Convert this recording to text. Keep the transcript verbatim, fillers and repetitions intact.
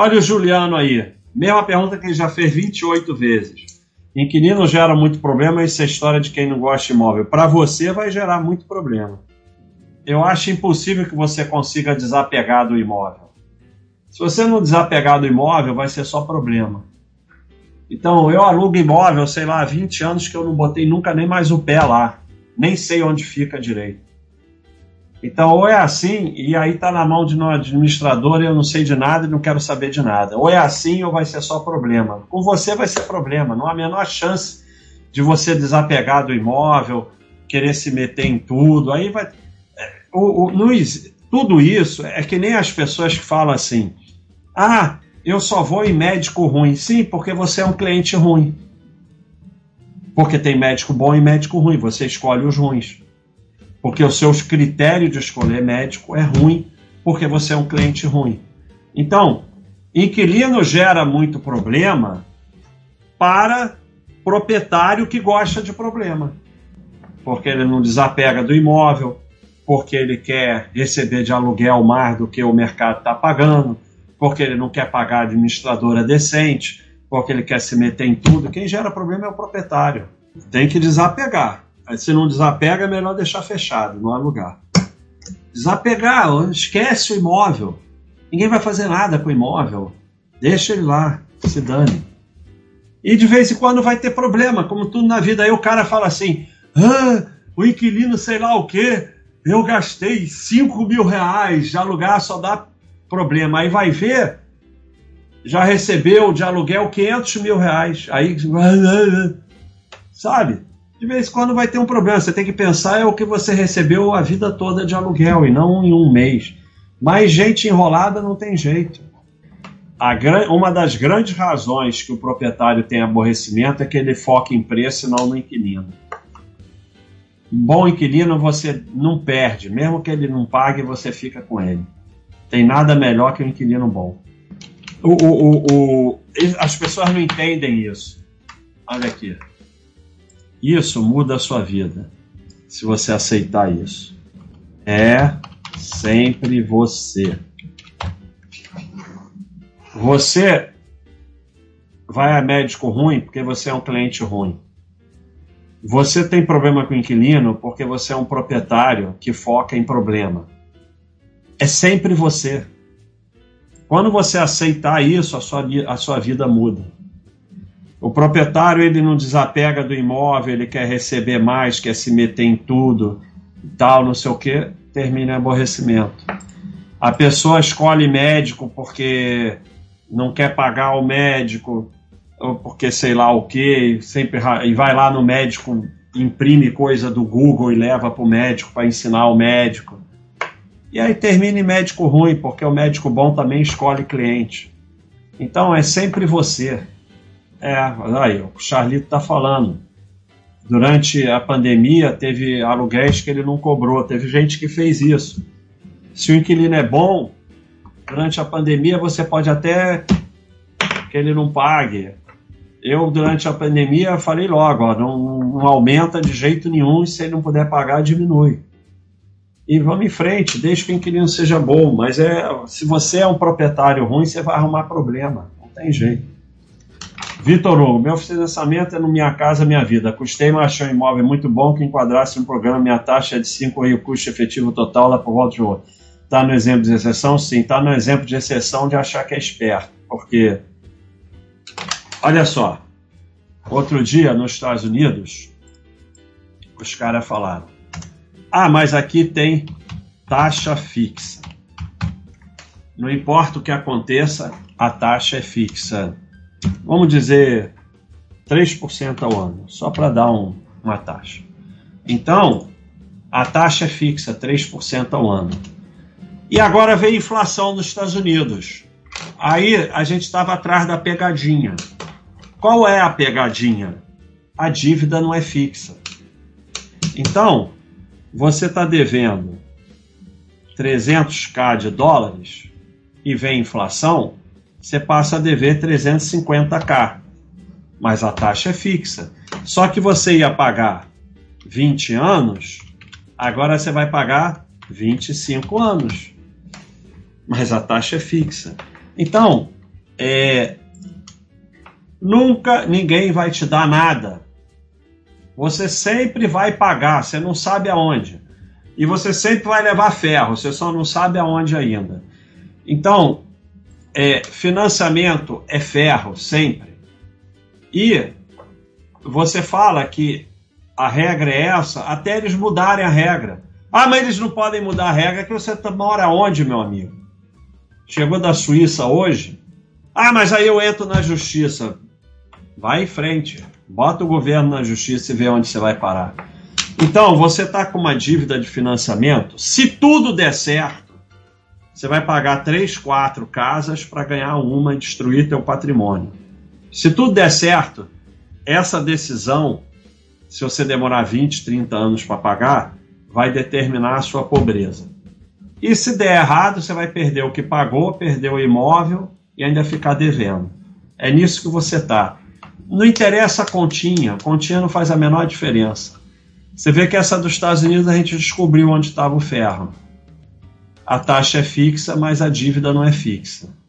Olha o Juliano aí. Mesma pergunta que ele já fez vinte e oito vezes. Inquilino gera muito problema, essa história de quem não gosta de imóvel. Para você vai gerar muito problema. Eu acho impossível que você consiga desapegar do imóvel. Se você não desapegar do imóvel, vai ser só problema. Então, eu alugo imóvel, sei lá, há vinte anos que eu não botei nunca nem mais o pé lá. Nem sei onde fica direito. Então, ou é assim, e aí está na mão de um administrador, eu não sei de nada e não quero saber de nada. Ou é assim, ou vai ser só problema. Com você vai ser problema. Não há a menor chance de você desapegar do imóvel, querer se meter em tudo. Aí vai... O, o, Luiz, tudo isso é que nem as pessoas que falam assim, ah, eu só vou em médico ruim. Sim, porque você é um cliente ruim. Porque tem médico bom e médico ruim. Você escolhe os ruins. Porque o seu critério de escolher médico é ruim, porque você é um cliente ruim. Então, inquilino gera muito problema para proprietário que gosta de problema. Porque ele não desapega do imóvel, porque ele quer receber de aluguel mais do que o mercado está pagando, porque ele não quer pagar administradora decente, porque ele quer se meter em tudo. Quem gera problema é o proprietário. Tem que desapegar. Se não desapega, é melhor deixar fechado, não alugar. Desapegar, esquece o imóvel. Ninguém vai fazer nada com o imóvel. Deixa ele lá, se dane. E de vez em quando vai ter problema, como tudo na vida. Aí o cara fala assim, ah, o inquilino sei lá o quê, eu gastei cinco mil reais, de alugar só dá problema. Aí vai ver, já recebeu de aluguel quinhentos mil reais. Aí, sabe? De vez em quando vai ter um problema. Você tem que pensar é o que você recebeu a vida toda de aluguel e não em um mês. Mas gente enrolada não tem jeito. A gran... Uma das grandes razões que o proprietário tem aborrecimento é que ele foca em preço e não no inquilino. Um bom inquilino você não perde. Mesmo que ele não pague, você fica com ele. Tem nada melhor que um inquilino bom. O, o, o, o... As pessoas não entendem isso. Olha aqui. Isso muda a sua vida, se você aceitar isso. É sempre você. Você vai a médico ruim porque você é um cliente ruim. Você tem problema com o inquilino porque você é um proprietário que foca em problema. É sempre você. Quando você aceitar isso, a sua, a sua vida muda. O proprietário ele não desapega do imóvel, ele quer receber mais, quer se meter em tudo, tal, não sei o que, termina em aborrecimento. A pessoa escolhe médico porque não quer pagar o médico, ou porque sei lá o que, sempre, e vai lá no médico, imprime coisa do Google e leva para o médico para ensinar o médico. E aí termina em médico ruim, porque o médico bom também escolhe cliente. Então é sempre você. É, aí, o Charlito está falando. Durante a pandemia teve aluguéis que ele não cobrou, teve gente que fez isso. Se o inquilino é bom, durante a pandemia você pode até que ele não pague. Eu, durante a pandemia, falei logo, ó, não, não aumenta de jeito nenhum, e se ele não puder pagar, diminui. E vamos em frente, deixa que o inquilino seja bom, mas é, se você é um proprietário ruim, você vai arrumar problema, não tem jeito. Vitor Hugo, meu financiamento é no Minha Casa Minha Vida. Custei, mas achei um imóvel muito bom que enquadrasse um programa. Minha taxa é de cinco reais e o custo efetivo total lá por volta de outro. Está no exemplo de exceção? Sim, está no exemplo de exceção de achar que é esperto. Porque, olha só, outro dia nos Estados Unidos, os caras falaram, ah, mas aqui tem taxa fixa. Não importa o que aconteça, a taxa é fixa. Vamos dizer três por cento ao ano, só para dar um, uma taxa. Então, a taxa é fixa, três por cento ao ano. E agora veio a inflação nos Estados Unidos. Aí a gente estava atrás da pegadinha. Qual é a pegadinha? A dívida não é fixa. Então, você está devendo trezentos mil de dólares e vem inflação, você passa a dever trezentos e cinquenta mil, mas a taxa é fixa. Só que você ia pagar vinte anos, agora você vai pagar vinte e cinco anos, mas a taxa é fixa. Então, é, nunca ninguém vai te dar nada. Você sempre vai pagar, você não sabe aonde. E você sempre vai levar ferro, você só não sabe aonde ainda. Então, é, financiamento é ferro, sempre. E você fala que a regra é essa, até eles mudarem a regra. Ah, mas eles não podem mudar a regra, que você mora onde, meu amigo? Chegou da Suíça hoje? Ah, mas aí eu entro na justiça. Vai em frente, bota o governo na justiça e vê onde você vai parar. Então, você está com uma dívida de financiamento, se tudo der certo, você vai pagar três, quatro casas para ganhar uma e destruir teu patrimônio. Se tudo der certo, essa decisão, se você demorar vinte, trinta anos para pagar, vai determinar a sua pobreza. E se der errado, você vai perder o que pagou, perder o imóvel e ainda ficar devendo. É nisso que você está. Não interessa a continha, a continha não faz a menor diferença. Você vê que essa dos Estados Unidos a gente descobriu onde estava o ferro. A taxa é fixa, mas a dívida não é fixa.